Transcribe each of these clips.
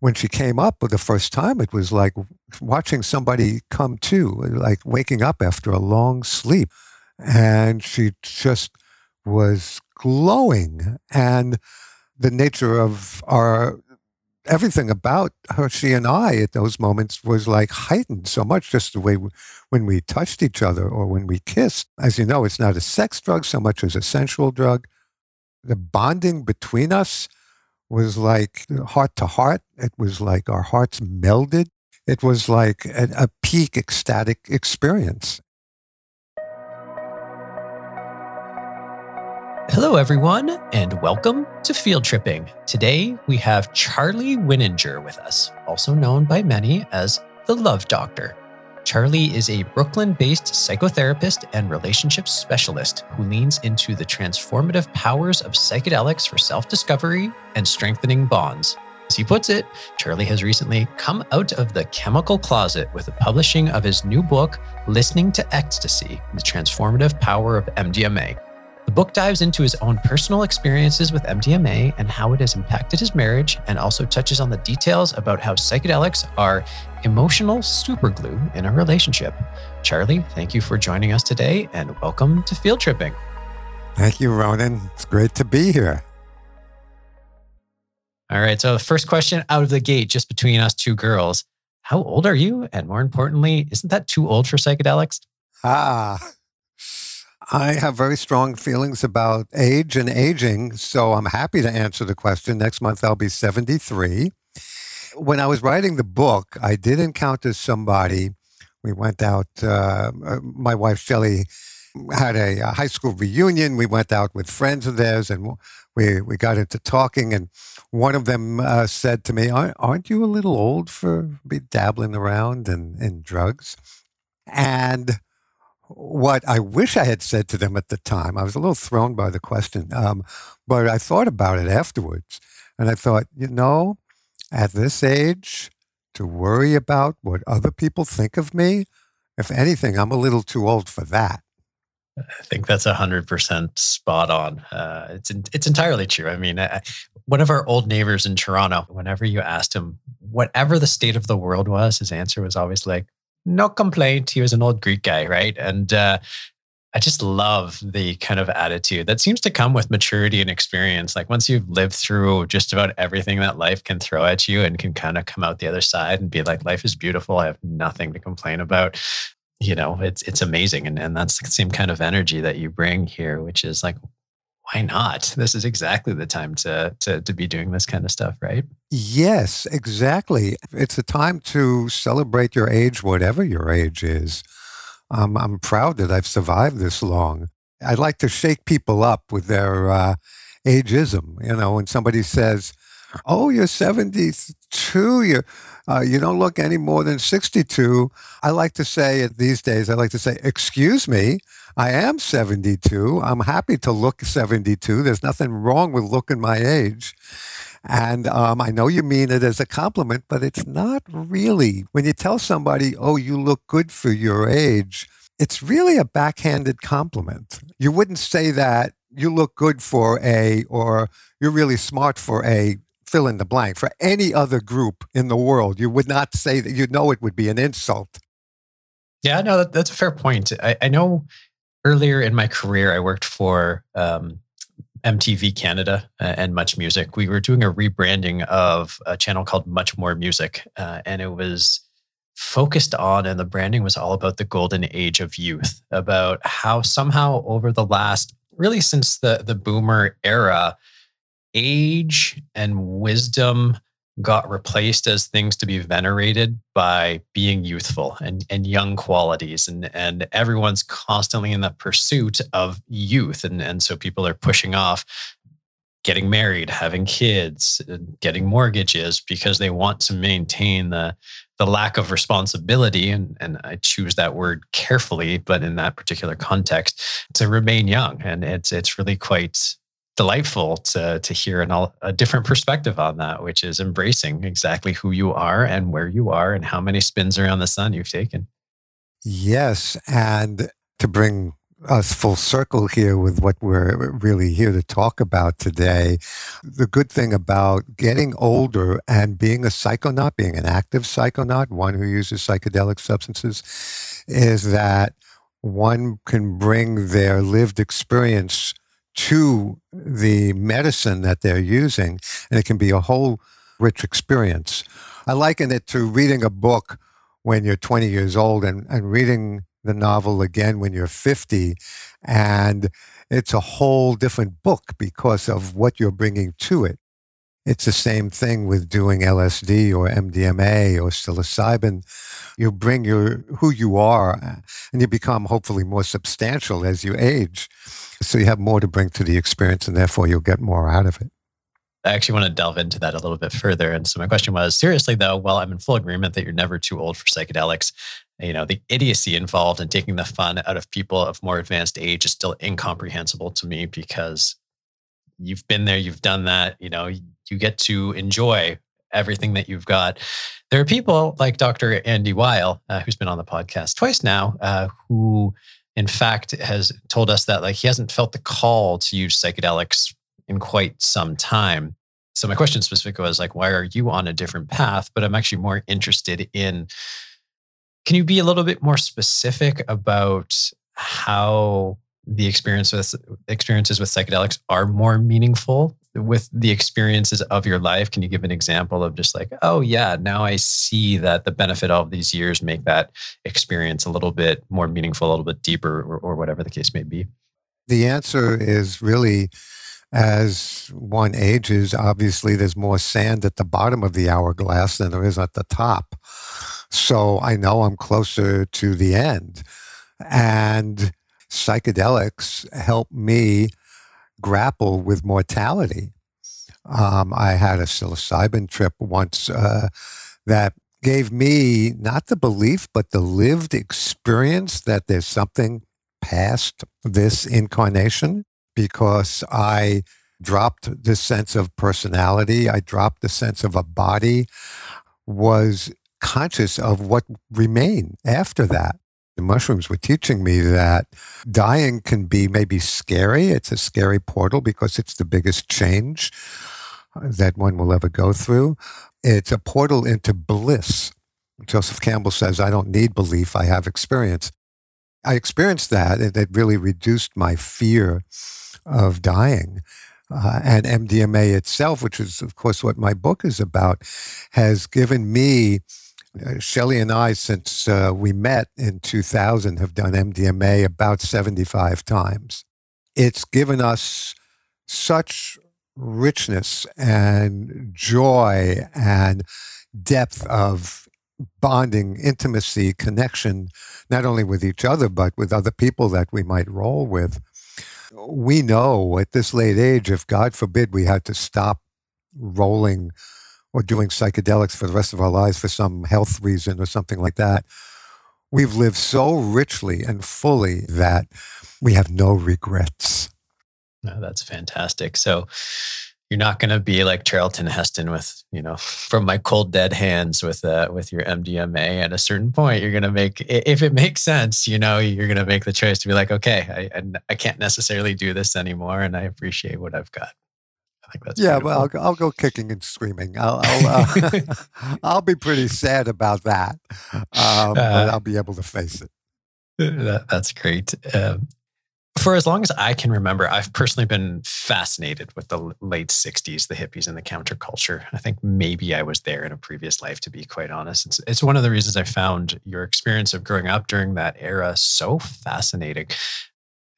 when she came up for the first time, it was like watching somebody come to, like waking up after a long sleep. And she just was glowing. And the nature of our, everything about her, she and I at those moments was like heightened so much, just the way when we touched each other or when we kissed. As you know, it's not a sex drug so much as a sensual drug. The bonding between us was like heart to heart. It was like our hearts melded. It was like a peak ecstatic experience. Hello, everyone, and welcome to Field Tripping. Today, we have Charlie Winninger with us, also known by many as the Love Doctor. Charlie is a Brooklyn-based psychotherapist and relationship specialist who leans into the transformative powers of psychedelics for self-discovery and strengthening bonds. As he puts it, Charlie has recently come out of the chemical closet with the publishing of his new book, Listening to Ecstasy: The Transformative Power of MDMA. The book dives into his own personal experiences with MDMA and how it has impacted his marriage, and also touches on the details about how psychedelics are emotional superglue in a relationship. Charlie, thank you for joining us today, and welcome to Field Tripping. Thank you, Ronan. It's great to be here. All right, so the first question out of the gate, just between us two girls. How old are you? And more importantly, isn't that too old for psychedelics? I have very strong feelings about age and aging, so I'm happy to answer the question. Next month, I'll be 73. When I was writing the book, I did encounter somebody. We went out, my wife Shelley had a high school reunion. We went out with friends of theirs, and we got into talking, and one of them said to me, aren't you a little old for be dabbling around in drugs? And what I wish I had said to them at the time, I was a little thrown by the question, but I thought about it afterwards. And I thought, you know, at this age, to worry about what other people think of me, if anything, I'm a little too old for that. I think that's 100% spot on. It's entirely true. I mean, one of our old neighbors in Toronto, whenever you asked him, whatever the state of the world was, his answer was always like, no complaint. He was an old Greek guy, right? And I just love the kind of attitude that seems to come with maturity and experience. Like once you've lived through just about everything that life can throw at you and can kind of come out the other side and be like, life is beautiful. I have nothing to complain about. You know, it's amazing. And that's the same kind of energy that you bring here, which is like, why not? This is exactly the time to be doing this kind of stuff, right? Yes, exactly. It's a time to celebrate your age, whatever your age is. I'm proud that I've survived this long. I'd like to shake people up with their ageism. You know, when somebody says, oh, you're 72, you don't look any more than 62. I like to say these days, excuse me, I am 72. I'm happy to look 72. There's nothing wrong with looking my age. And I know you mean it as a compliment, but it's not really. When you tell somebody, oh, you look good for your age, it's really a backhanded compliment. You wouldn't say that you look good for a, or you're really smart for a, fill in the blank. For any other group in the world, you would not say that. You know, it would be an insult. Yeah, no, that's a fair point. I know earlier in my career, I worked for MTV Canada and Much Music. We were doing a rebranding of a channel called Much More Music, and it was focused on, and the branding was all about the golden age of youth, about how somehow over the last, really since the boomer era, age and wisdom got replaced as things to be venerated by being youthful and young qualities. And everyone's constantly in the pursuit of youth. And so people are pushing off getting married, having kids, getting mortgages because they want to maintain the lack of responsibility. And I choose that word carefully, but in that particular context, to remain young. And it's really quite delightful to hear a different perspective on that, which is embracing exactly who you are and where you are and how many spins around the sun you've taken. Yes, and to bring us full circle here with what we're really here to talk about today. The good thing about getting older and being a psychonaut, being an active psychonaut, one who uses psychedelic substances, is that one can bring their lived experience to the medicine that they're using, and it can be a whole rich experience. I liken it to reading a book when you're 20 years old and reading the novel again when you're 50, and it's a whole different book because of what you're bringing to it. It's the same thing with doing LSD or MDMA or psilocybin. You bring who you are, and you become hopefully more substantial as you age. So you have more to bring to the experience, and therefore you'll get more out of it. I actually want to delve into that a little bit further. And so my question was, seriously though, while I'm in full agreement that you're never too old for psychedelics, you know, the idiocy involved in taking the fun out of people of more advanced age is still incomprehensible to me, because you've been there, you've done that, you know, you get to enjoy everything that you've got. There are people like Dr. Andy Weil, who's been on the podcast twice now, who in fact has told us that like he hasn't felt the call to use psychedelics in quite some time. So my question specifically was like, why are you on a different path? But I'm actually more interested in, can you be a little bit more specific about how the experiences with psychedelics are more meaningful with the experiences of your life? Can you give an example of just like, oh yeah, now I see that the benefit of these years make that experience a little bit more meaningful, a little bit deeper, or whatever the case may be? The answer is really, as one ages, obviously there's more sand at the bottom of the hourglass than there is at the top. So I know I'm closer to the end. And psychedelics help me grapple with mortality. I had a psilocybin trip once that gave me not the belief, but the lived experience that there's something past this incarnation, because I dropped the sense of personality. I dropped the sense of a body, was conscious of what remained after that. The mushrooms were teaching me that dying can be maybe scary. It's a scary portal because it's the biggest change that one will ever go through. It's a portal into bliss. Joseph Campbell says, I don't need belief, I have experience. I experienced that, and it really reduced my fear of dying. And MDMA itself, which is, of course, what my book is about, has given me, Shelley and I, since we met in 2000, have done MDMA about 75 times. It's given us such richness and joy and depth of bonding, intimacy, connection, not only with each other, but with other people that we might roll with. We know at this late age, if God forbid we had to stop rolling or doing psychedelics for the rest of our lives for some health reason or something like that, we've lived so richly and fully that we have no regrets. No, that's fantastic. So you're not going to be like Charlton Heston with, you know, from my cold dead hands with your MDMA. At a certain point, you're going to make, if it makes sense, you know, you're going to make the choice to be like, okay, I can't necessarily do this anymore, and I appreciate what I've got. I think that's beautiful. Well, I'll go kicking and screaming. I'll be pretty sad about that, but I'll be able to face it. That's great. For as long as I can remember, I've personally been fascinated with the late 60s, the hippies and the counterculture. I think maybe I was there in a previous life, to be quite honest. It's one of the reasons I found your experience of growing up during that era so fascinating.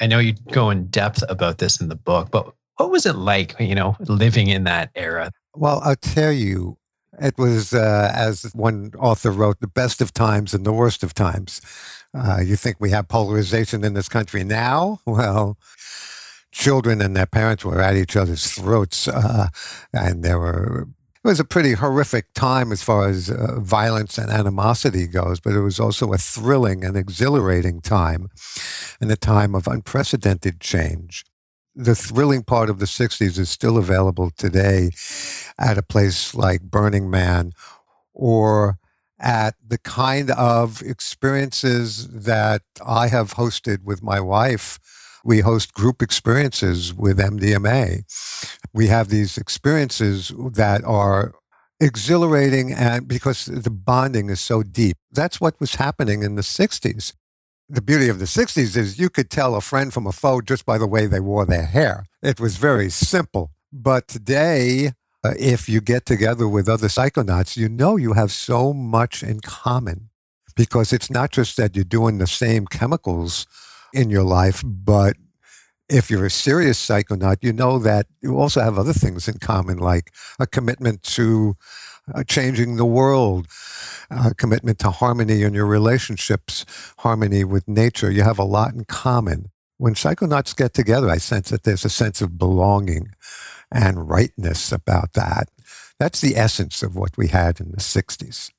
I know you go in depth about this in the book, but what was it like, you know, living in that era? Well, I'll tell you, it was, as one author wrote, the best of times and the worst of times. You think we have polarization in this country now? Well, children and their parents were at each other's throats, and it was a pretty horrific time as far as violence and animosity goes, but it was also a thrilling and exhilarating time, and a time of unprecedented change. The thrilling part of the 60s is still available today at a place like Burning Man or at the kind of experiences that I have hosted with my wife. We host group experiences with MDMA. We have these experiences that are exhilarating, and because the bonding is so deep. That's what was happening in the 60s. The beauty of the 60s is you could tell a friend from a foe just by the way they wore their hair. It was very simple. But today, if you get together with other psychonauts, you know you have so much in common, because it's not just that you're doing the same chemicals in your life, but if you're a serious psychonaut, you know that you also have other things in common, like a commitment to changing the world, a commitment to harmony in your relationships, harmony with nature. You have a lot in common. When psychonauts get together, I sense that there's a sense of belonging and rightness about that. That's the essence of what we had in the 60s.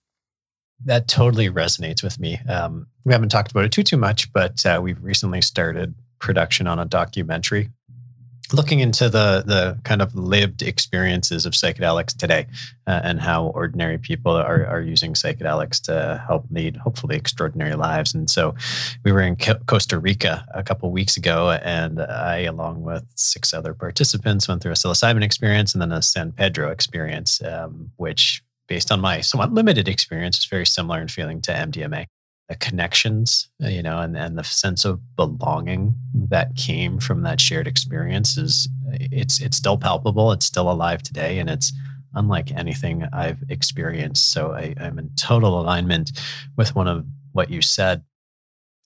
That totally resonates with me. We haven't talked about it too much, but we've recently started production on a documentary looking into the kind of lived experiences of psychedelics today and how ordinary people are using psychedelics to help lead, hopefully, extraordinary lives. And so we were in Costa Rica a couple of weeks ago, and I, along with 6 other participants, went through a psilocybin experience and then a San Pedro experience, which, based on my somewhat limited experience, is very similar in feeling to MDMA. The connections, and the sense of belonging that came from that shared experience it's still palpable. It's still alive today, and it's unlike anything I've experienced. So I'm in total alignment with one of what you said.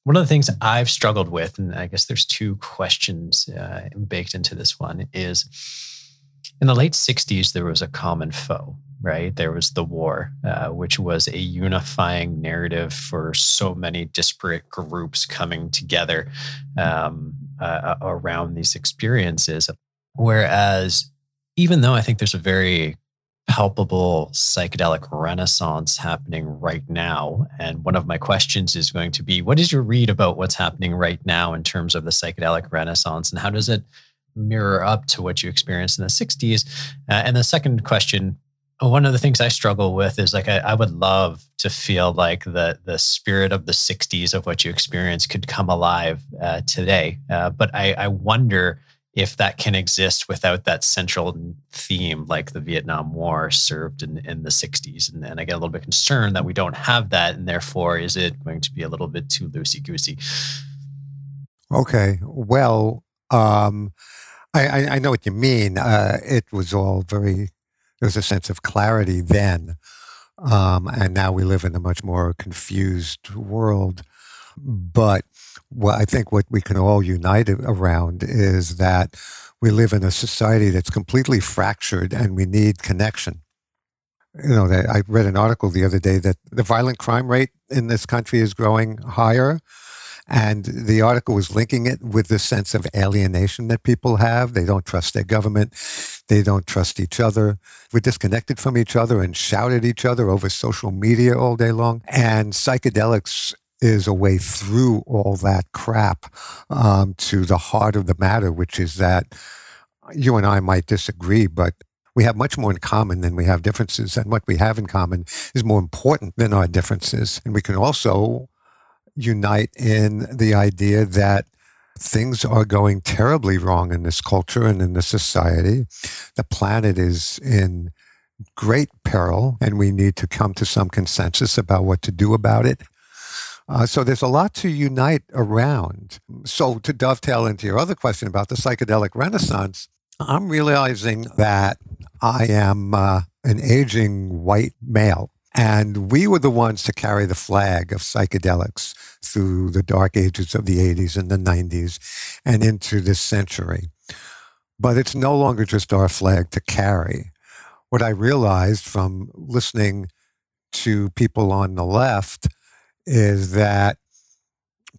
One of the things I've struggled with, and I guess there's 2 questions baked into this one, is in the late 60s, there was a common foe. Right? There was the war, which was a unifying narrative for so many disparate groups coming together around these experiences. Whereas, even though I think there's a very palpable psychedelic renaissance happening right now, and one of my questions is going to be, what is your read about what's happening right now in terms of the psychedelic renaissance, and how does it mirror up to what you experienced in the 60s? And the second question, one of the things I struggle with is I would love to feel like the spirit of the 60s of what you experienced could come alive today. But I wonder if that can exist without that central theme, like the Vietnam War served in the 60s. And I get a little bit concerned that we don't have that. And therefore, is it going to be a little bit too loosey-goosey? Okay. Well, I know what you mean. It was all very... There was a sense of clarity then, and now we live in a much more confused world. But I think what we can all unite around is that we live in a society that's completely fractured, and we need connection. I read an article the other day that the violent crime rate in this country is growing higher, and the article was linking it with the sense of alienation that people have. They don't trust their government. They don't trust each other. We're disconnected from each other and shout at each other over social media all day long. And psychedelics is a way through all that crap to the heart of the matter, which is that you and I might disagree, but we have much more in common than we have differences. And what we have in common is more important than our differences. And we can also unite in the idea that things are going terribly wrong in this culture and in this society. The planet is in great peril, and we need to come to some consensus about what to do about it. So there's a lot to unite around. So to dovetail into your other question about the psychedelic renaissance, I'm realizing that I am an aging white male. And we were the ones to carry the flag of psychedelics through the dark ages of the 80s and the 90s and into this century. But it's no longer just our flag to carry. What I realized from listening to people on the left is that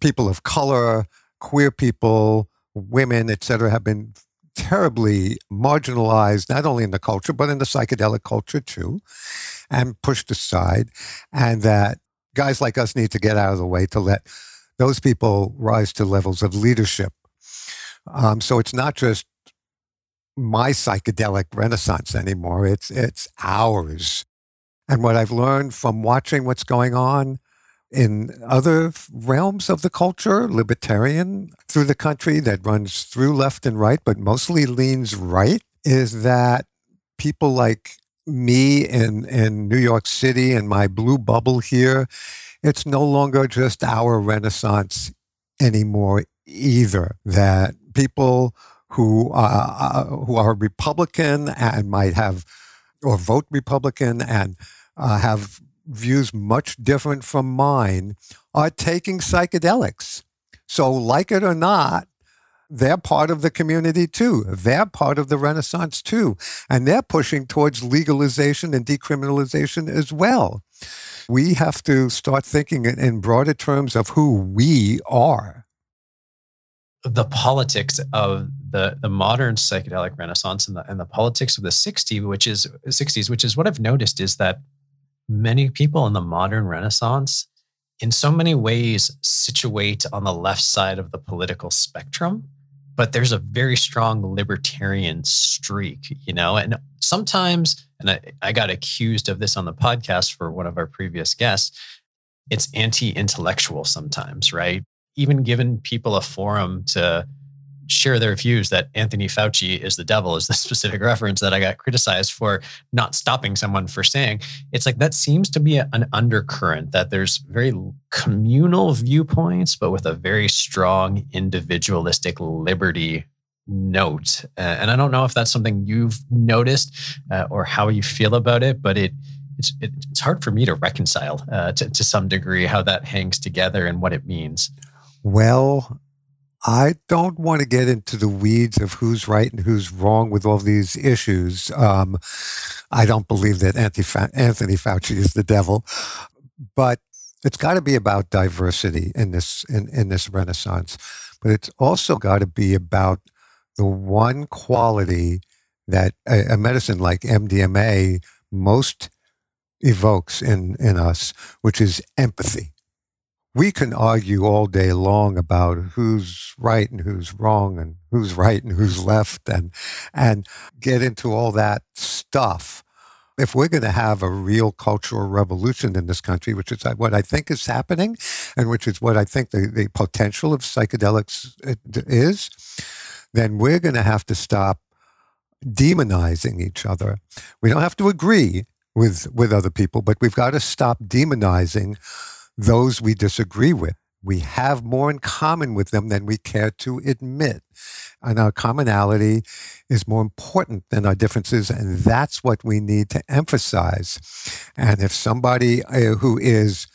people of color, queer people, women, etc., have been terribly marginalized, not only in the culture, but in the psychedelic culture too, and pushed aside, and that guys like us need to get out of the way to let those people rise to levels of leadership. So it's not just my psychedelic renaissance anymore, it's ours. and what I've learned from watching what's going on in other realms of the culture, libertarian through the country that runs through left and right, but mostly leans right, is that people like me in New York City and my blue bubble here, it's no longer just our renaissance anymore either. That people who are Republican and might have, or vote Republican and have views much different from mine are taking psychedelics. So like it or not, they're part of the community too. They're part of the Renaissance too. And they're pushing towards legalization and decriminalization as well. We have to start thinking in broader terms of who we are. The politics of the modern psychedelic Renaissance and the politics of the 60s, which is what I've noticed is that many people in the modern Renaissance in so many ways situate on the left side of the political spectrum, but there's a very strong libertarian streak, you know? And sometimes, and I got accused of this on the podcast for one of our previous guests, it's anti-intellectual sometimes, right? Even giving people a forum to share their views that Anthony Fauci is the devil is the specific reference that I got criticized for not stopping someone for saying. It's like that seems to be an undercurrent that there's very communal viewpoints, but with a very strong individualistic liberty note. And I don't know if that's something you've noticed or how you feel about it, but it's hard for me to reconcile to some degree how that hangs together and what it means. Well, I don't want to get into the weeds of who's right and who's wrong with all these issues. I don't believe that Anthony Fauci is the devil, but it's got to be about diversity in this Renaissance. But it's also got to be about the one quality that a medicine like MDMA most evokes in us, which is empathy. We can argue all day long about who's right and who's wrong and who's right and who's left and get into all that stuff. If we're going to have a real cultural revolution in this country, which is what I think is happening and which is what I think the potential of psychedelics is, then we're going to have to stop demonizing each other. We don't have to agree with other people, but we've got to stop demonizing those we disagree with. We have more in common with them than we care to admit. And our commonality is more important than our differences, and that's what we need to emphasize. And if somebody who is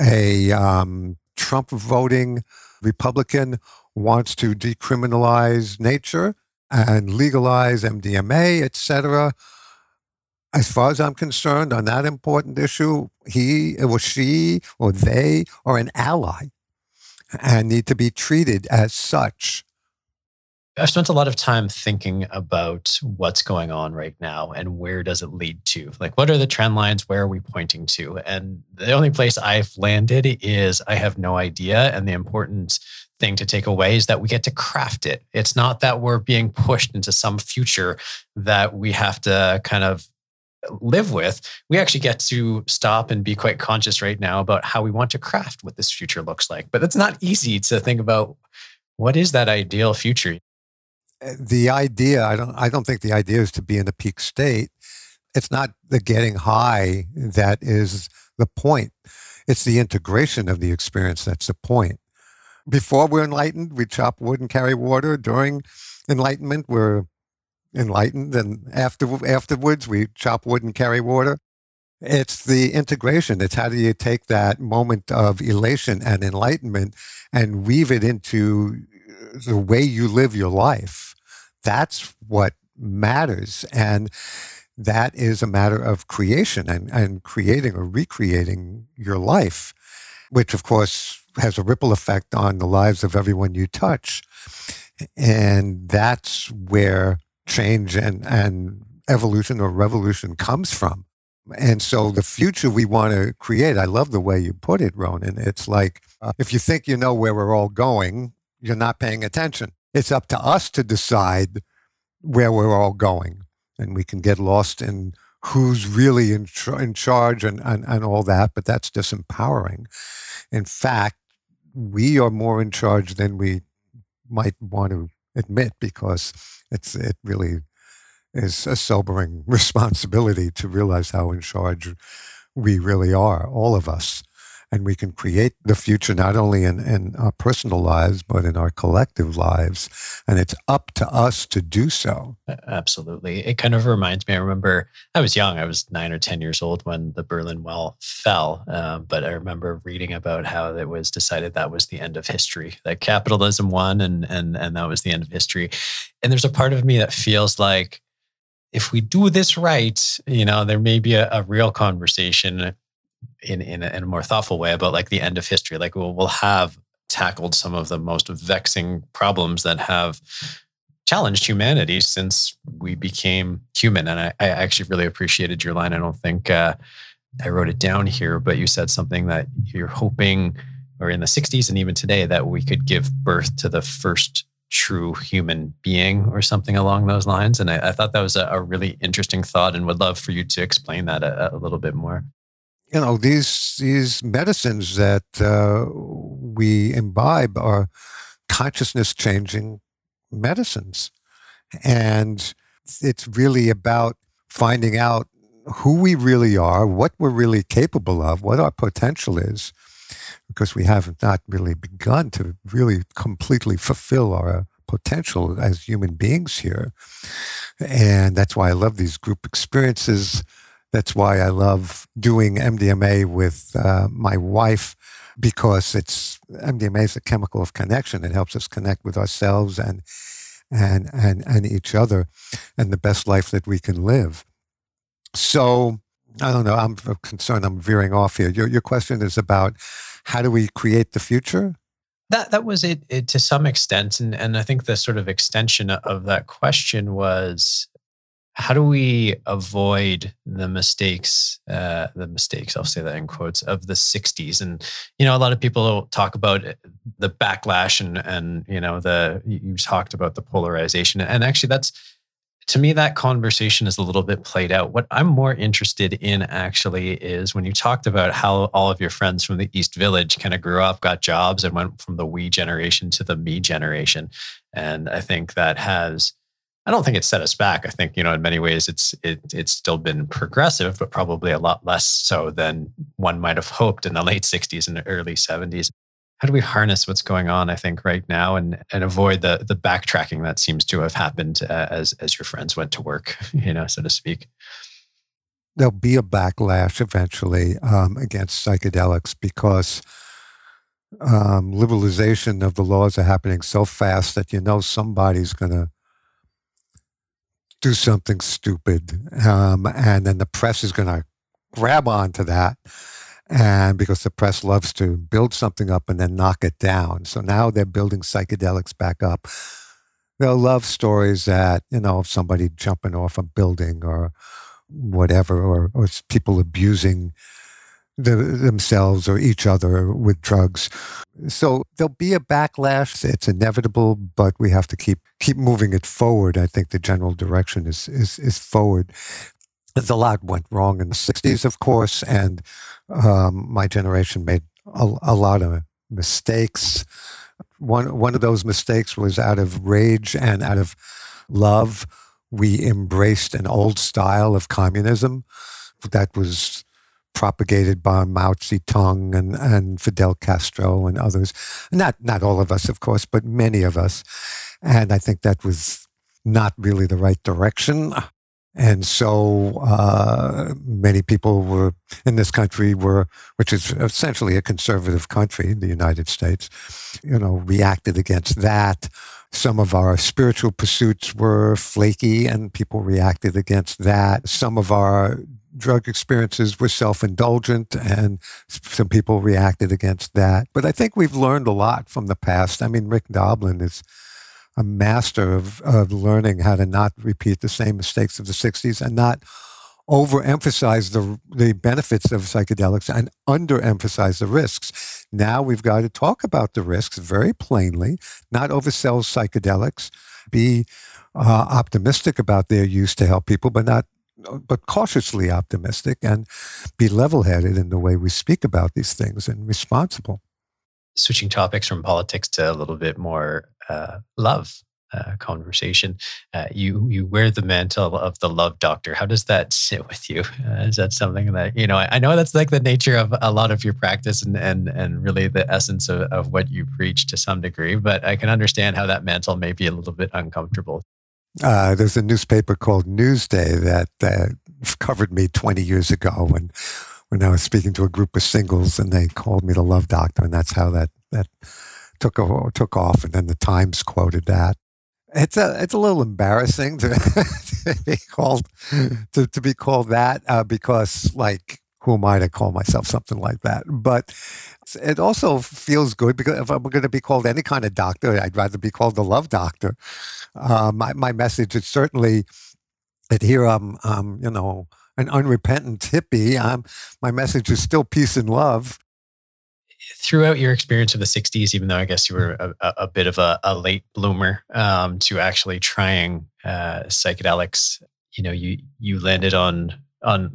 a Trump-voting Republican wants to decriminalize nature and legalize MDMA, etc., as far as I'm concerned, on that important issue, he or she or they are an ally and need to be treated as such. I've spent a lot of time thinking about what's going on right now and where does it lead to? Like, what are the trend lines? Where are we pointing to? And the only place I've landed is I have no idea. And the important thing to take away is that we get to craft it. It's not that we're being pushed into some future that we have to kind of live with. We actually get to stop and be quite conscious right now about how we want to craft what this future looks like. But it's not easy to think about what is that ideal future. The idea, I don't think the idea is to be in a peak state. It's not the getting high that is the point. It's the integration of the experience that's the point. Before we're enlightened, we chop wood and carry water. During enlightenment, we're enlightened, and afterwards we chop wood and carry water. It's the integration. It's how do you take that moment of elation and enlightenment and weave it into the way you live your life. That's what matters, and that is a matter of creation and creating or recreating your life, which of course has a ripple effect on the lives of everyone you touch. And that's where change and evolution or revolution comes from. And so the future we want to create, I love the way you put it, Ronan. It's like, if you think you know where we're all going, you're not paying attention. It's up to us to decide where we're all going. And we can get lost in who's really in charge and all that, but that's disempowering. In fact, we are more in charge than we might want to admit, because it really is a sobering responsibility to realize how in charge we really are, all of us. And we can create the future not only in our personal lives, but in our collective lives. And it's up to us to do so. Absolutely. It kind of reminds me, I remember I was young, I was 9 or 10 years old when the Berlin Wall fell. But I remember reading about how it was decided that was the end of history, that capitalism won and that was the end of history. And there's a part of me that feels like if we do this right, you know, there may be a real conversation in a more thoughtful way about like the end of history. Like we'll have tackled some of the most vexing problems that have challenged humanity since we became human. And I actually really appreciated your line. I don't think I wrote it down here, but you said something that you're hoping, or in the 60s and even today, that we could give birth to the first true human being or something along those lines. And I thought that was a really interesting thought and would love for you to explain that a little bit more. You know, these medicines that we imbibe are consciousness-changing medicines. And it's really about finding out who we really are, what we're really capable of, what our potential is, because we have not really begun to really completely fulfill our potential as human beings here. And that's why I love these group experiences. That's why I love doing MDMA with my wife, because MDMA is a chemical of connection. It helps us connect with ourselves and each other, and the best life that we can live. So I don't know. I'm concerned I'm veering off here. Your question is about how do we create the future? That was it to some extent, and I think the sort of extension of that question was, how do we avoid the mistakes, I'll say that in quotes, of the 60s? And, you know, a lot of people talk about the backlash and you know, you talked about the polarization. And actually to me, that conversation is a little bit played out. What I'm more interested in actually is when you talked about how all of your friends from the East Village kind of grew up, got jobs, and went from the we generation to the me generation. And I think that I don't think it set us back. I think, you know, in many ways it's still been progressive, but probably a lot less so than one might have hoped in the late 60s and the early 70s. How do we harness what's going on, I think, right now and avoid the backtracking that seems to have happened as your friends went to work, you know, so to speak? There'll be a backlash eventually against psychedelics because liberalization of the laws are happening so fast that, you know, somebody's going to do something stupid. And then the press is going to grab onto that. And because the press loves to build something up and then knock it down. So now they're building psychedelics back up. They'll love stories that, you know, of somebody jumping off a building or whatever, or people abusing themselves or each other with drugs. So there'll be a backlash. It's inevitable, but we have to keep moving it forward. I think the general direction is forward. A lot went wrong in the 60s, of course, and my generation made a lot of mistakes. One of those mistakes was out of rage and out of love, we embraced an old style of communism that was propagated by Mao Zedong and Fidel Castro and others. Not all of us, of course, but many of us. And I think that was not really the right direction. And so many people were in this country, which is essentially a conservative country, the United States, you know, reacted against that. Some of our spiritual pursuits were flaky and people reacted against that. Some of our drug experiences were self-indulgent and some people reacted against that. But I think we've learned a lot from the past. I mean, Rick Doblin is a master of learning how to not repeat the same mistakes of the 60s and not overemphasize the benefits of psychedelics and underemphasize the risks. Now we've got to talk about the risks very plainly, not oversell psychedelics, be optimistic about their use to help people, but not but cautiously optimistic and be level-headed in the way we speak about these things and responsible. Switching topics from politics to a little bit more love conversation. You wear the mantle of the love doctor. How does that sit with you? Is that something that, you know, I know that's like the nature of a lot of your practice and really the essence of what you preach to some degree, but I can understand how that mantle may be a little bit uncomfortable. There's a newspaper called Newsday that covered me 20 years ago when I was speaking to a group of singles, and they called me the love doctor, and that's how that took off. And then the Times quoted that. It's a little embarrassing to be called that because, like, who am I to call myself something like that? But it also feels good, because if I'm going to be called any kind of doctor, I'd rather be called the love doctor. My message is certainly that here I'm you know, an unrepentant hippie. My message is still peace and love. Throughout your experience of the 60s, even though I guess you were a bit of a late bloomer to actually trying psychedelics, you know, you landed on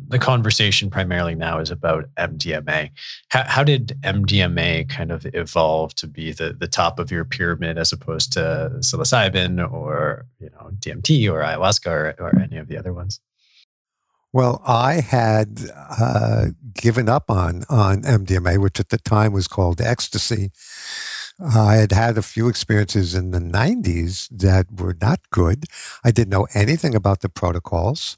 the conversation primarily now is about MDMA. How did MDMA kind of evolve to be the top of your pyramid as opposed to psilocybin or, you know, DMT or ayahuasca or any of the other ones? Well, I had given up on MDMA, which at the time was called ecstasy. I had had a few experiences in the 90s that were not good. I didn't know anything about the protocols.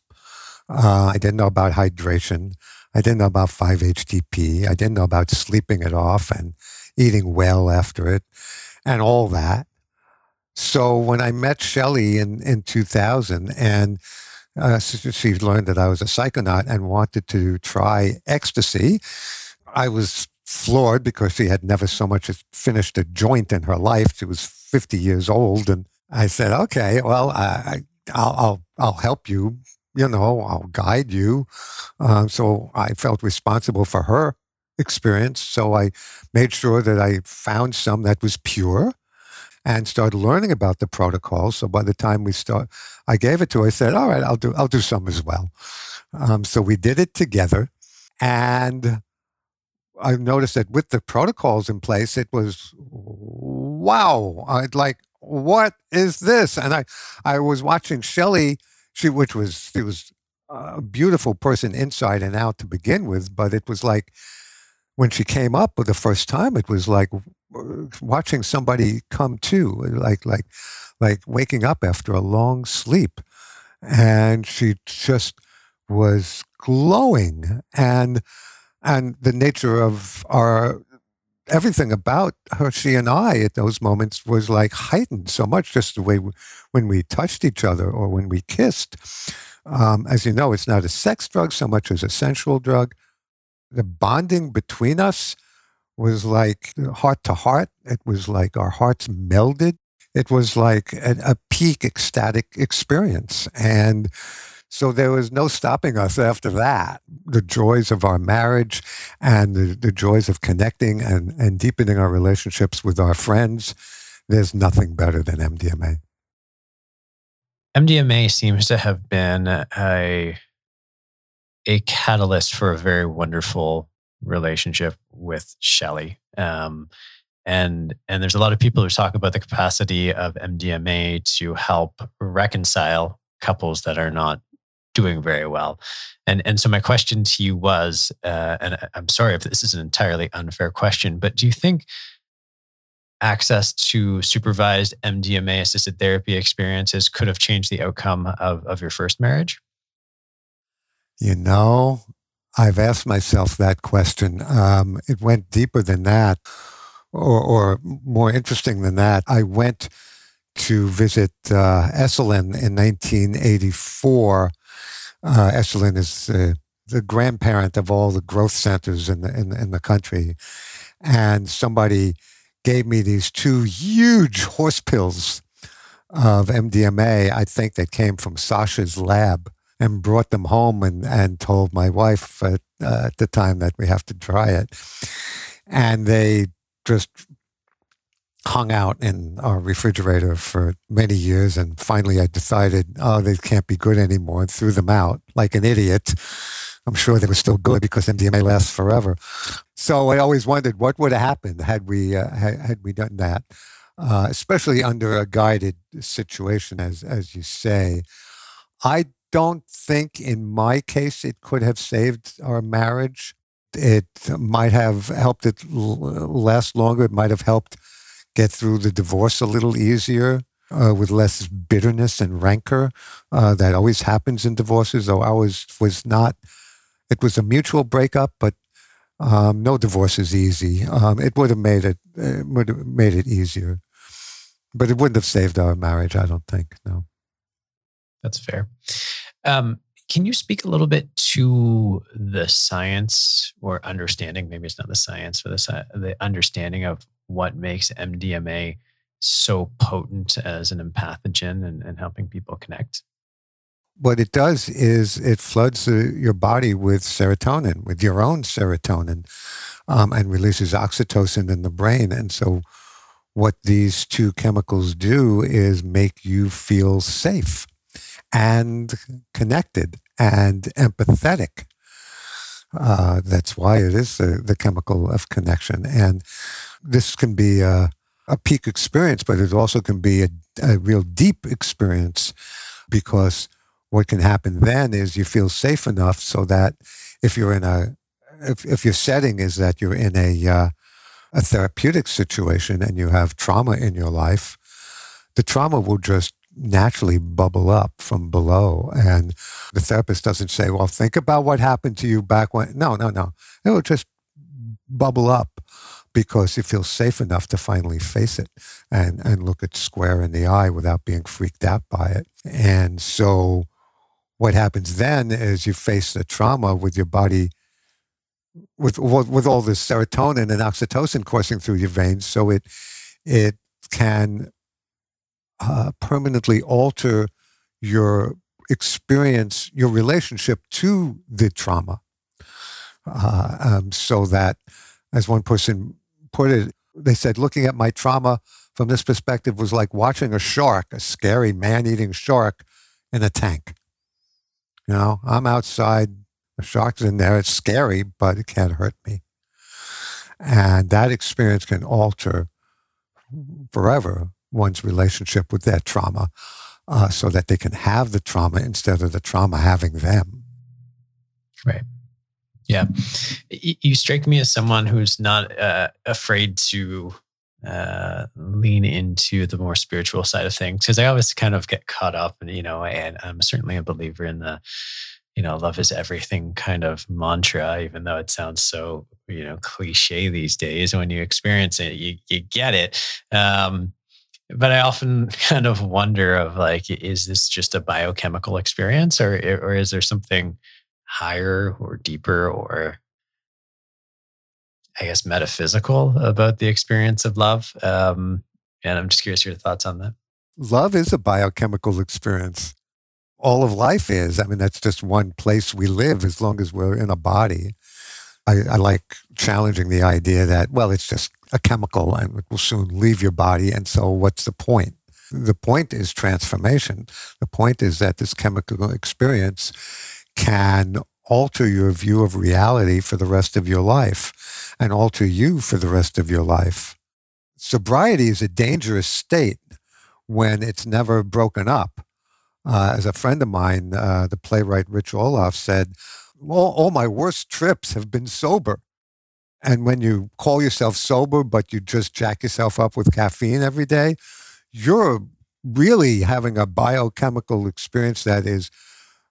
I didn't know about hydration. I didn't know about 5-HTP. I didn't know about sleeping it off and eating well after it and all that. So when I met Shelley in 2000, and she learned that I was a psychonaut and wanted to try ecstasy, I was floored because she had never so much as finished a joint in her life. She was 50 years old. And I said, okay, well, I'll help you. You know, I'll guide you. So I felt responsible for her experience. So I made sure that I found some that was pure and started learning about the protocol. So by the time I gave it to her, I said, all right, I'll do some as well. So we did it together. And I noticed that with the protocols in place, it was, wow, I'd like, what is this? And I was watching Shelley. She was a beautiful person inside and out to begin with, but it was like when she came up for the first time, it was like watching somebody come to, like waking up after a long sleep, and she just was glowing, and the nature of our everything about her, she and I at those moments was like heightened so much, just the way when we touched each other or when we kissed. As you know, it's not a sex drug so much as a sensual drug. The bonding between us was like heart to heart. It was like our hearts melded. It was like a peak ecstatic experience. And so there was no stopping us after that. The joys of our marriage and the joys of connecting and deepening our relationships with our friends, there's nothing better than MDMA. MDMA seems to have been a catalyst for a very wonderful relationship with Shelley. And there's a lot of people who talk about the capacity of MDMA to help reconcile couples that are not doing very well. And so my question to you was, and I'm sorry if this is an entirely unfair question, but do you think access to supervised MDMA-assisted therapy experiences could have changed the outcome of your first marriage? You know, I've asked myself that question. It went deeper than that, or more interesting than that. I went to visit Esalen in 1984. Esalen is the grandparent of all the growth centers in the country. And somebody gave me these two huge horse pills of MDMA, I think that came from Sasha's lab, and brought them home and told my wife at the time that we have to try it. And they just hung out in our refrigerator for many years. And finally I decided, oh, they can't be good anymore, and threw them out like an idiot. I'm sure they were still good because MDMA lasts forever. So I always wondered what would have happened had we done that, especially under a guided situation, as you say. I don't think in my case it could have saved our marriage. It might have helped it last longer. It might have helped get through the divorce a little easier. With less bitterness and rancor. That always happens in divorces, though ours was not. It was a mutual breakup, but no divorce is easy. It would have made it easier. But it wouldn't have saved our marriage, I don't think, no. That's fair. Can you speak a little bit to the science or understanding, maybe it's not the science, but the understanding of what makes MDMA so potent as an empathogen and helping people connect? What it does is it floods your body with serotonin, with your own serotonin, and releases oxytocin in the brain. And so what these two chemicals do is make you feel safe and connected and empathetic. That's why it is the chemical of connection. And this can be a peak experience, but it also can be a real deep experience, because what can happen then is you feel safe enough so that if your setting is that you're in a therapeutic situation and you have trauma in your life, the trauma will just naturally bubble up from below, and the therapist doesn't say, "Well, think about what happened to you back when." No. It will just bubble up, because you feel safe enough to finally face it and look it square in the eye without being freaked out by it. And so what happens then is you face the trauma with your body, with all this serotonin and oxytocin coursing through your veins, so it can permanently alter your experience, your relationship to the trauma, so that, as one person put it, they said, looking at my trauma from this perspective was like watching a shark, a scary man-eating shark in a tank. You know, I'm outside, the shark's in there, it's scary, but it can't hurt me. And that experience can alter forever one's relationship with that trauma, so that they can have the trauma instead of the trauma having them. Right. Yeah. You strike me as someone who's not afraid to lean into the more spiritual side of things, because I always kind of get caught up and I'm certainly a believer in the, love is everything kind of mantra, even though it sounds so, cliche these days. When you experience it, you get it. But I often kind of wonder is this just a biochemical experience, or is there something higher or deeper or I guess metaphysical about the experience of love? And I'm just curious your thoughts on that. Love is a biochemical experience. All of life is. I mean, that's just one place we live as long as we're in a body. I like challenging the idea that, well, it's just a chemical and it will soon leave your body. And so what's the point? The point is transformation. The point is that this chemical experience can alter your view of reality for the rest of your life and alter you for the rest of your life. Sobriety is a dangerous state when it's never broken up. As a friend of mine, the playwright Rich Olaf said, well, all my worst trips have been sober. And when you call yourself sober, but you just jack yourself up with caffeine every day, you're really having a biochemical experience that is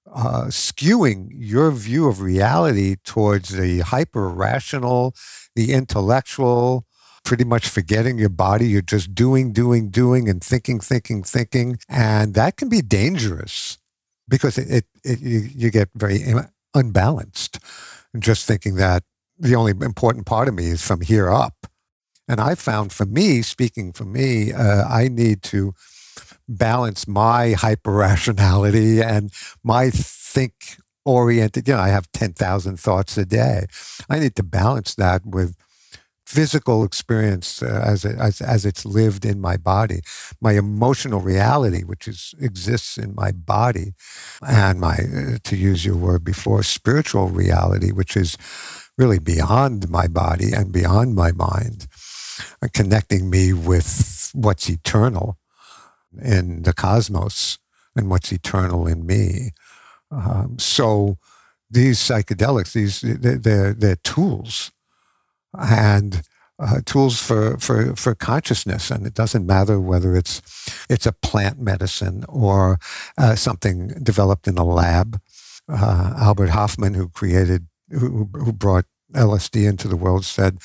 skewing your view of reality towards the hyper-rational, the intellectual, pretty much forgetting your body. You're just doing, and thinking. And that can be dangerous, because you get very unbalanced. And just thinking that the only important part of me is from here up. And I found for me, I need to balance my hyper-rationality and my think-oriented, I have 10,000 thoughts a day. I need to balance that with physical experience as it's lived in my body, my emotional reality, which exists in my body, and my, to use your word before, spiritual reality, which is really beyond my body and beyond my mind, connecting me with what's eternal in the cosmos and what's eternal in me. So these psychedelics, they're tools, and tools for consciousness. And it doesn't matter whether it's a plant medicine or something developed in a lab. Albert Hofmann, who brought LSD into the world, said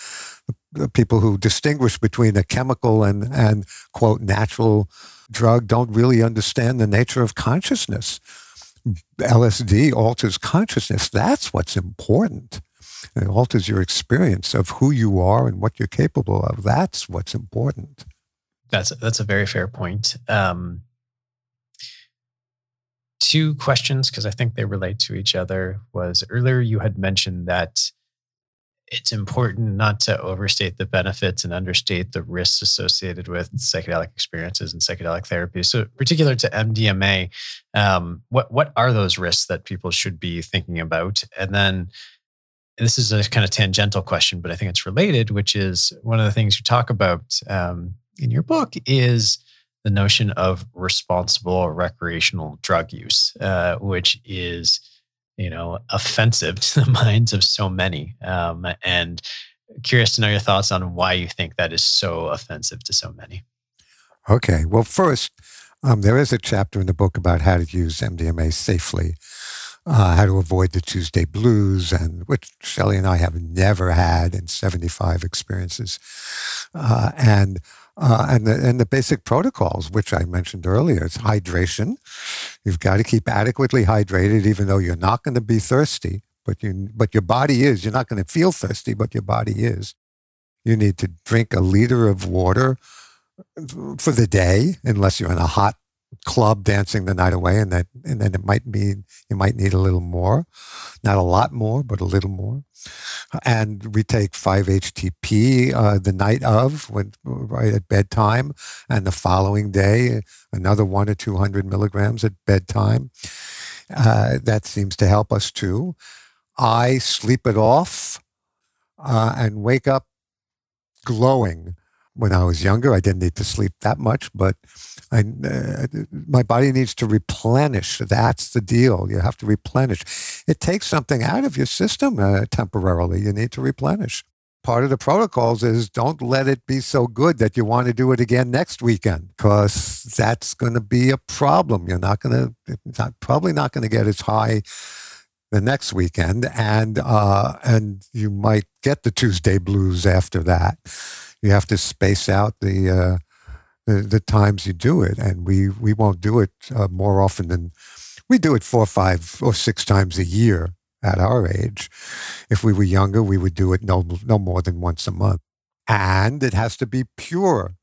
the people who distinguish between a chemical and quote, natural drug don't really understand the nature of consciousness. LSD alters consciousness. That's what's important. It alters your experience of who you are and what you're capable of. That's what's important. That's a very fair point. Two questions, because I think they relate to each other, was earlier you had mentioned that it's important not to overstate the benefits and understate the risks associated with psychedelic experiences and psychedelic therapy. So particular to MDMA, what are those risks that people should be thinking about? And then this is a kind of tangential question, but I think it's related, which is one of the things you talk about in your book is the notion of responsible recreational drug use, which is, offensive to the minds of so many. And curious to know your thoughts on why you think that is so offensive to so many. Okay. Well, first, there is a chapter in the book about how to use MDMA safely, how to avoid the Tuesday blues, and which Shelley and I have never had in 75 experiences. And the basic protocols, which I mentioned earlier, it's hydration. You've got to keep adequately hydrated, even though you're not going to be thirsty, but your body is. You're not going to feel thirsty, but your body is. You need to drink a liter of water for the day, unless you're in a hot club dancing the night away, and then it might mean you might need a little more, not a lot more, but a little more. And we take 5-HTP the night of, right at bedtime, and the following day another 100 or 200 milligrams at bedtime. That seems to help us too. I sleep it off and wake up glowing. When I was younger, I didn't need to sleep that much, but my body needs to replenish. That's the deal. You have to replenish. It takes something out of your system temporarily. You need to replenish. Part of the protocols is don't let it be so good that you want to do it again next weekend, because that's going to be a problem. You're probably not going to get as high the next weekend, and you might get the Tuesday blues after that. You have to space out the times you do it, and we won't do it more often than we do it 4, 5, or 6 times a year at our age. If we were younger, we would do it no more than once a month, and it has to be pure.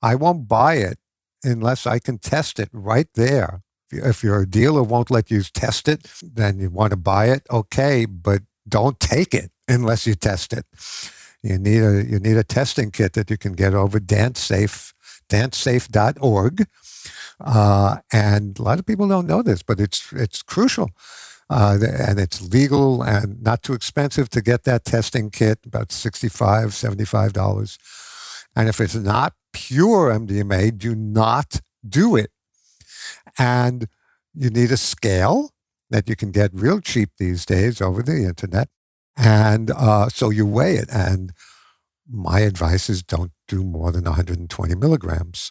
I won't buy it unless I can test it right there. If your dealer won't let you test it, then you want to buy it, okay, but don't take it unless you test it. You need a testing kit that you can get over DanceSafe, dancesafe.org. And a lot of people don't know this, but it's crucial. And it's legal and not too expensive to get that testing kit, about $65, $75. And if it's not pure MDMA, do not do it. And you need a scale that you can get real cheap these days over the internet. And so you weigh it. And my advice is don't do more than 120 milligrams.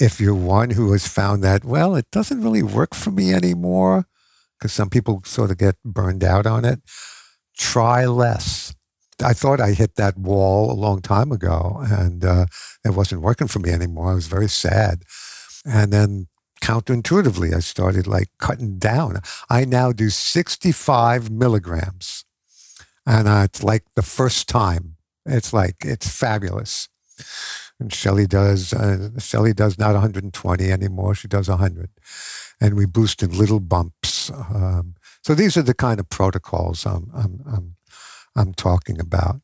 If you're one who has found that, well, it doesn't really work for me anymore, because some people sort of get burned out on it, try less. I thought I hit that wall a long time ago, and it wasn't working for me anymore. I was very sad. And then counterintuitively, I started cutting down. I now do 65 milligrams. And it's like the first time. It's fabulous. And Shelley does not 120 anymore. She does 100. And we boost in little bumps. So these are the kind of protocols I'm talking about.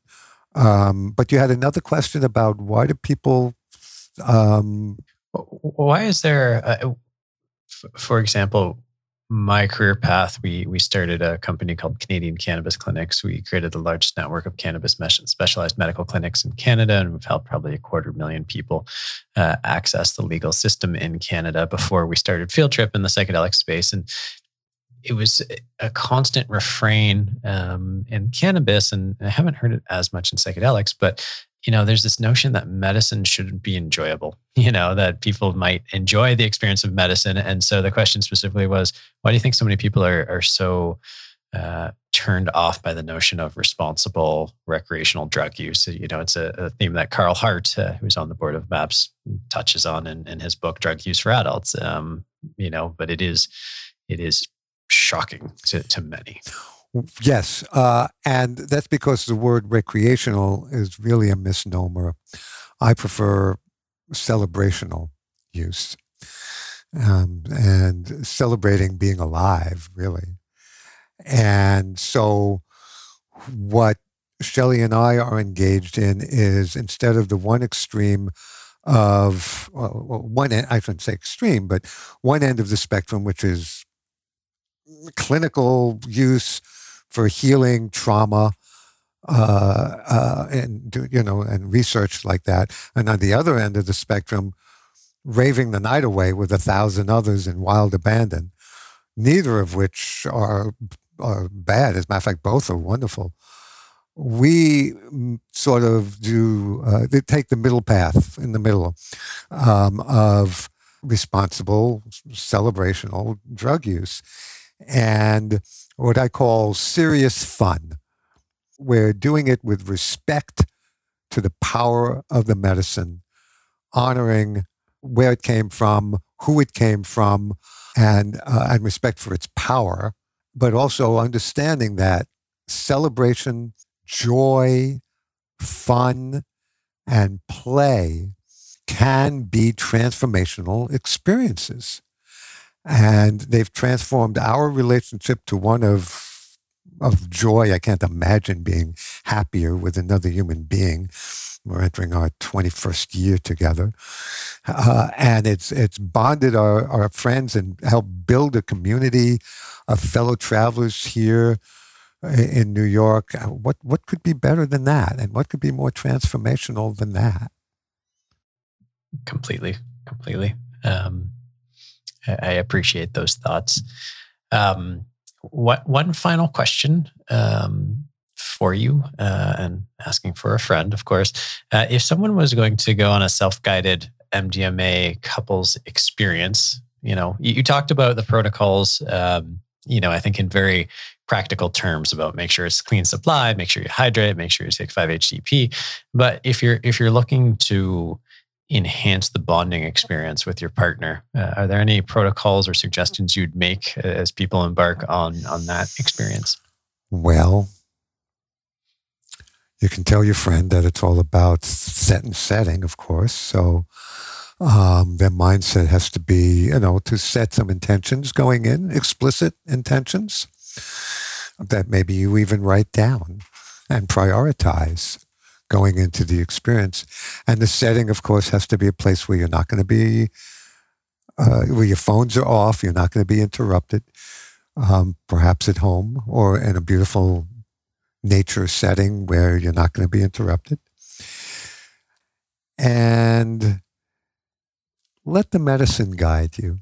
But you had another question about why do people... why is there... for example, my career path, we started a company called Canadian Cannabis Clinics. We created the largest network of cannabis specialized medical clinics in Canada, and we've helped probably 250,000 people access the legal system in Canada before we started Field Trip in the psychedelic space. And it was a constant refrain in cannabis, and I haven't heard it as much in psychedelics, but there's this notion that medicine shouldn't be enjoyable, that people might enjoy the experience of medicine. And so the question specifically was, why do you think so many people are so turned off by the notion of responsible recreational drug use? It's a theme that Carl Hart, who's on the board of MAPS, touches on in his book, Drug Use for Adults, but it is shocking to many. Yes. And that's because the word recreational is really a misnomer. I prefer celebrational use and celebrating being alive, really. And so what Shelley and I are engaged in is, instead of the one extreme of, I shouldn't say extreme, but one end of the spectrum, which is clinical use for healing trauma and research like that. And on the other end of the spectrum, raving the night away with 1,000 others in wild abandon, neither of which are bad. As a matter of fact, both are wonderful. We sort of do, take the middle path in the middle of responsible, celebrational drug use. And what I call serious fun. We're doing it with respect to the power of the medicine, honoring where it came from, who it came from, and respect for its power, but also understanding that celebration, joy, fun, and play can be transformational experiences. And they've transformed our relationship to one of joy. I can't imagine being happier with another human being. We're entering our 21st year together. And it's bonded our friends and helped build a community of fellow travelers here in New York. What could be better than that? And what could be more transformational than that? Completely. I appreciate those thoughts. One final question for you, and asking for a friend, of course. If someone was going to go on a self-guided MDMA couples experience, you talked about the protocols, I think in very practical terms about make sure it's clean supply, make sure you hydrate, make sure you take 5-HTP. But if you're looking to enhance the bonding experience with your partner, are there any protocols or suggestions you'd make as people embark on that experience? Well, you can tell your friend that it's all about setting, of course. So their mindset has to be, to set some intentions going in, explicit intentions that maybe you even write down and prioritize going into the experience. And the setting, of course, has to be a place where you're not going to be, where your phones are off, you're not going to be interrupted, perhaps at home or in a beautiful nature setting where you're not going to be interrupted. And let the medicine guide you.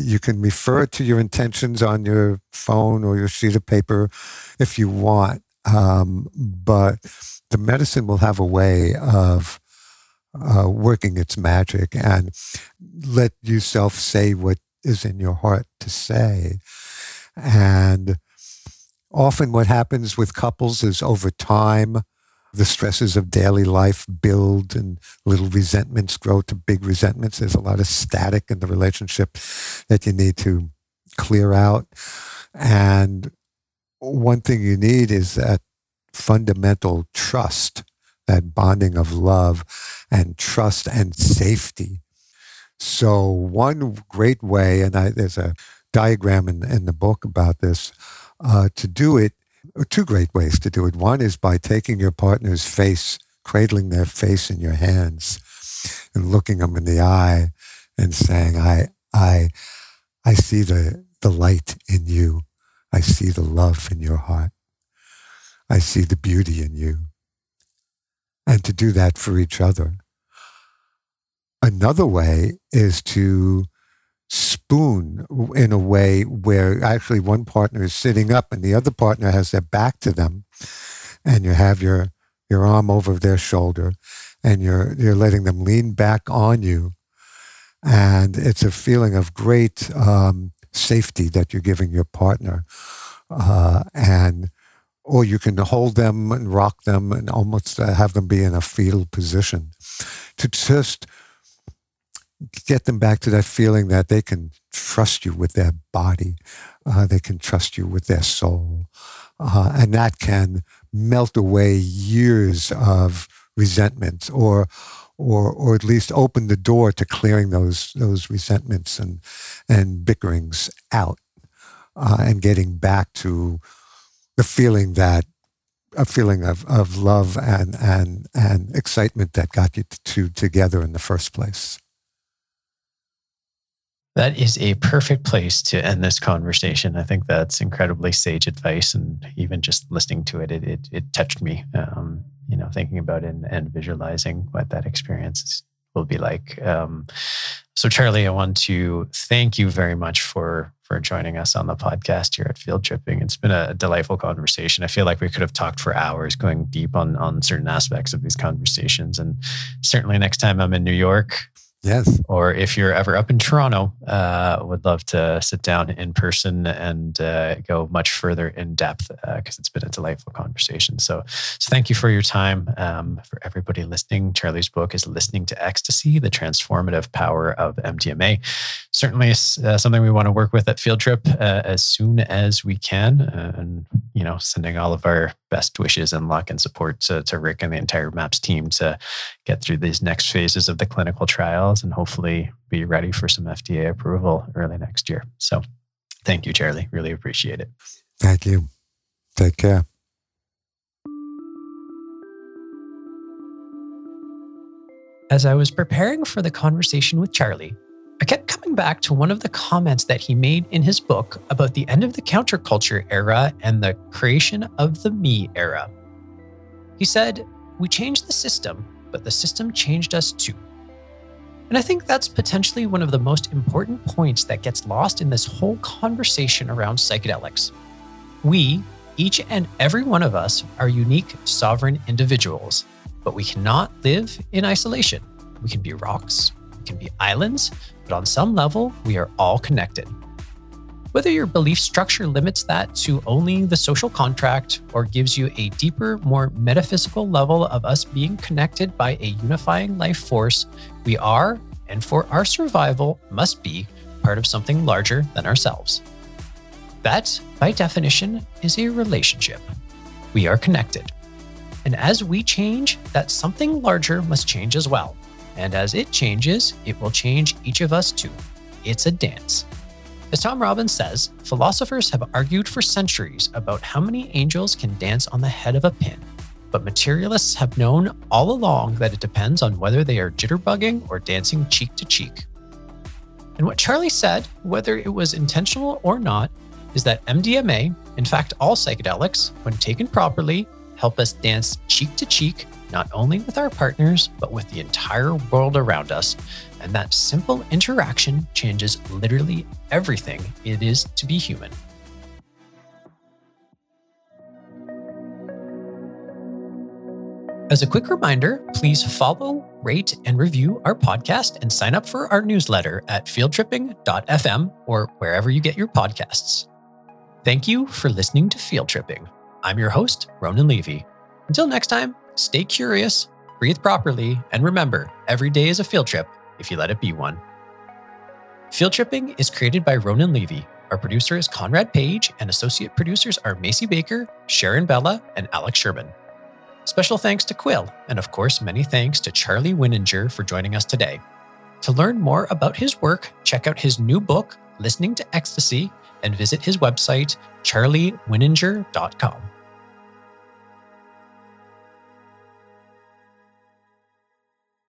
You can refer to your intentions on your phone or your sheet of paper if you want. But the medicine will have a way of working its magic, and let yourself say what is in your heart to say. And often what happens with couples is, over time, the stresses of daily life build and little resentments grow to big resentments. There's a lot of static in the relationship that you need to clear out. And one thing you need is that fundamental trust, that bonding of love and trust and safety. So one great way, and there's a diagram in the book about this, to do it Two great ways to do it. One is by taking your partner's face, cradling their face in your hands and looking them in the eye and saying, I see the light in you. I see the love in your heart. I see the beauty in you. And to do that for each other. Another way is to spoon in a way where actually one partner is sitting up and the other partner has their back to them, and you have your arm over their shoulder and you're letting them lean back on you. And it's a feeling of great safety that you're giving your partner. Or you can hold them and rock them and almost have them be in a fetal position to just get them back to that feeling that they can trust you with their body. They can trust you with their soul. And that can melt away years of resentment or at least open the door to clearing those resentments and bickerings out and getting back to the feeling that a feeling of love and excitement that got you two together in the first place. That is a perfect place to end this conversation. I think that's incredibly sage advice, and even just listening to it, it touched me. Thinking about it and visualizing what that experience will be like. So, Charlie, I want to thank you very much for joining us on the podcast here at Field Tripping. It's been a delightful conversation. I feel like we could have talked for hours going deep on certain aspects of these conversations. And certainly next time I'm in New York, yes, or if you're ever up in Toronto, would love to sit down in person and go much further in depth because it's been a delightful conversation. So thank you for your time. For everybody listening, Charlie's book is Listening to Ecstasy: The Transformative Power of MDMA. Certainly something we want to work with at Field Trip as soon as we can, and sending all of our best wishes and luck and support to Rick and the entire MAPS team to get through these next phases of the clinical trial and hopefully be ready for some FDA approval early next year. So thank you, Charlie. Really appreciate it. Thank you. Take care. As I was preparing for the conversation with Charlie, I kept coming back to one of the comments that he made in his book about the end of the counterculture era and the creation of the me era. He said, "We changed the system, but the system changed us too." And I think that's potentially one of the most important points that gets lost in this whole conversation around psychedelics. We, each and every one of us, are unique, sovereign individuals, but we cannot live in isolation. We can be rocks, we can be islands, but on some level, we are all connected. Whether your belief structure limits that to only the social contract or gives you a deeper, more metaphysical level of us being connected by a unifying life force, we are, and for our survival, must be part of something larger than ourselves. That, by definition, is a relationship. We are connected. And as we change, that something larger must change as well. And as it changes, it will change each of us too. It's a dance. As Tom Robbins says, philosophers have argued for centuries about how many angels can dance on the head of a pin, but materialists have known all along that it depends on whether they are jitterbugging or dancing cheek to cheek. And what Charlie said, whether it was intentional or not, is that MDMA, in fact all psychedelics, when taken properly, help us dance cheek to cheek, not only with our partners, but with the entire world around us. And that simple interaction changes literally everything it is to be human. As a quick reminder, please follow, rate, and review our podcast and sign up for our newsletter at fieldtripping.fm or wherever you get your podcasts. Thank you for listening to Field Tripping. I'm your host, Ronan Levy. Until next time, stay curious, breathe properly, and remember, every day is a field trip if you let it be one. Field Tripping is created by Ronan Levy. Our producer is Conrad Page, and associate producers are Macy Baker, Sharon Bella, and Alex Sherman. Special thanks to Quill, and of course, many thanks to Charlie Winninger for joining us today. To learn more about his work, check out his new book, Listening to Ecstasy, and visit his website, charliewinninger.com.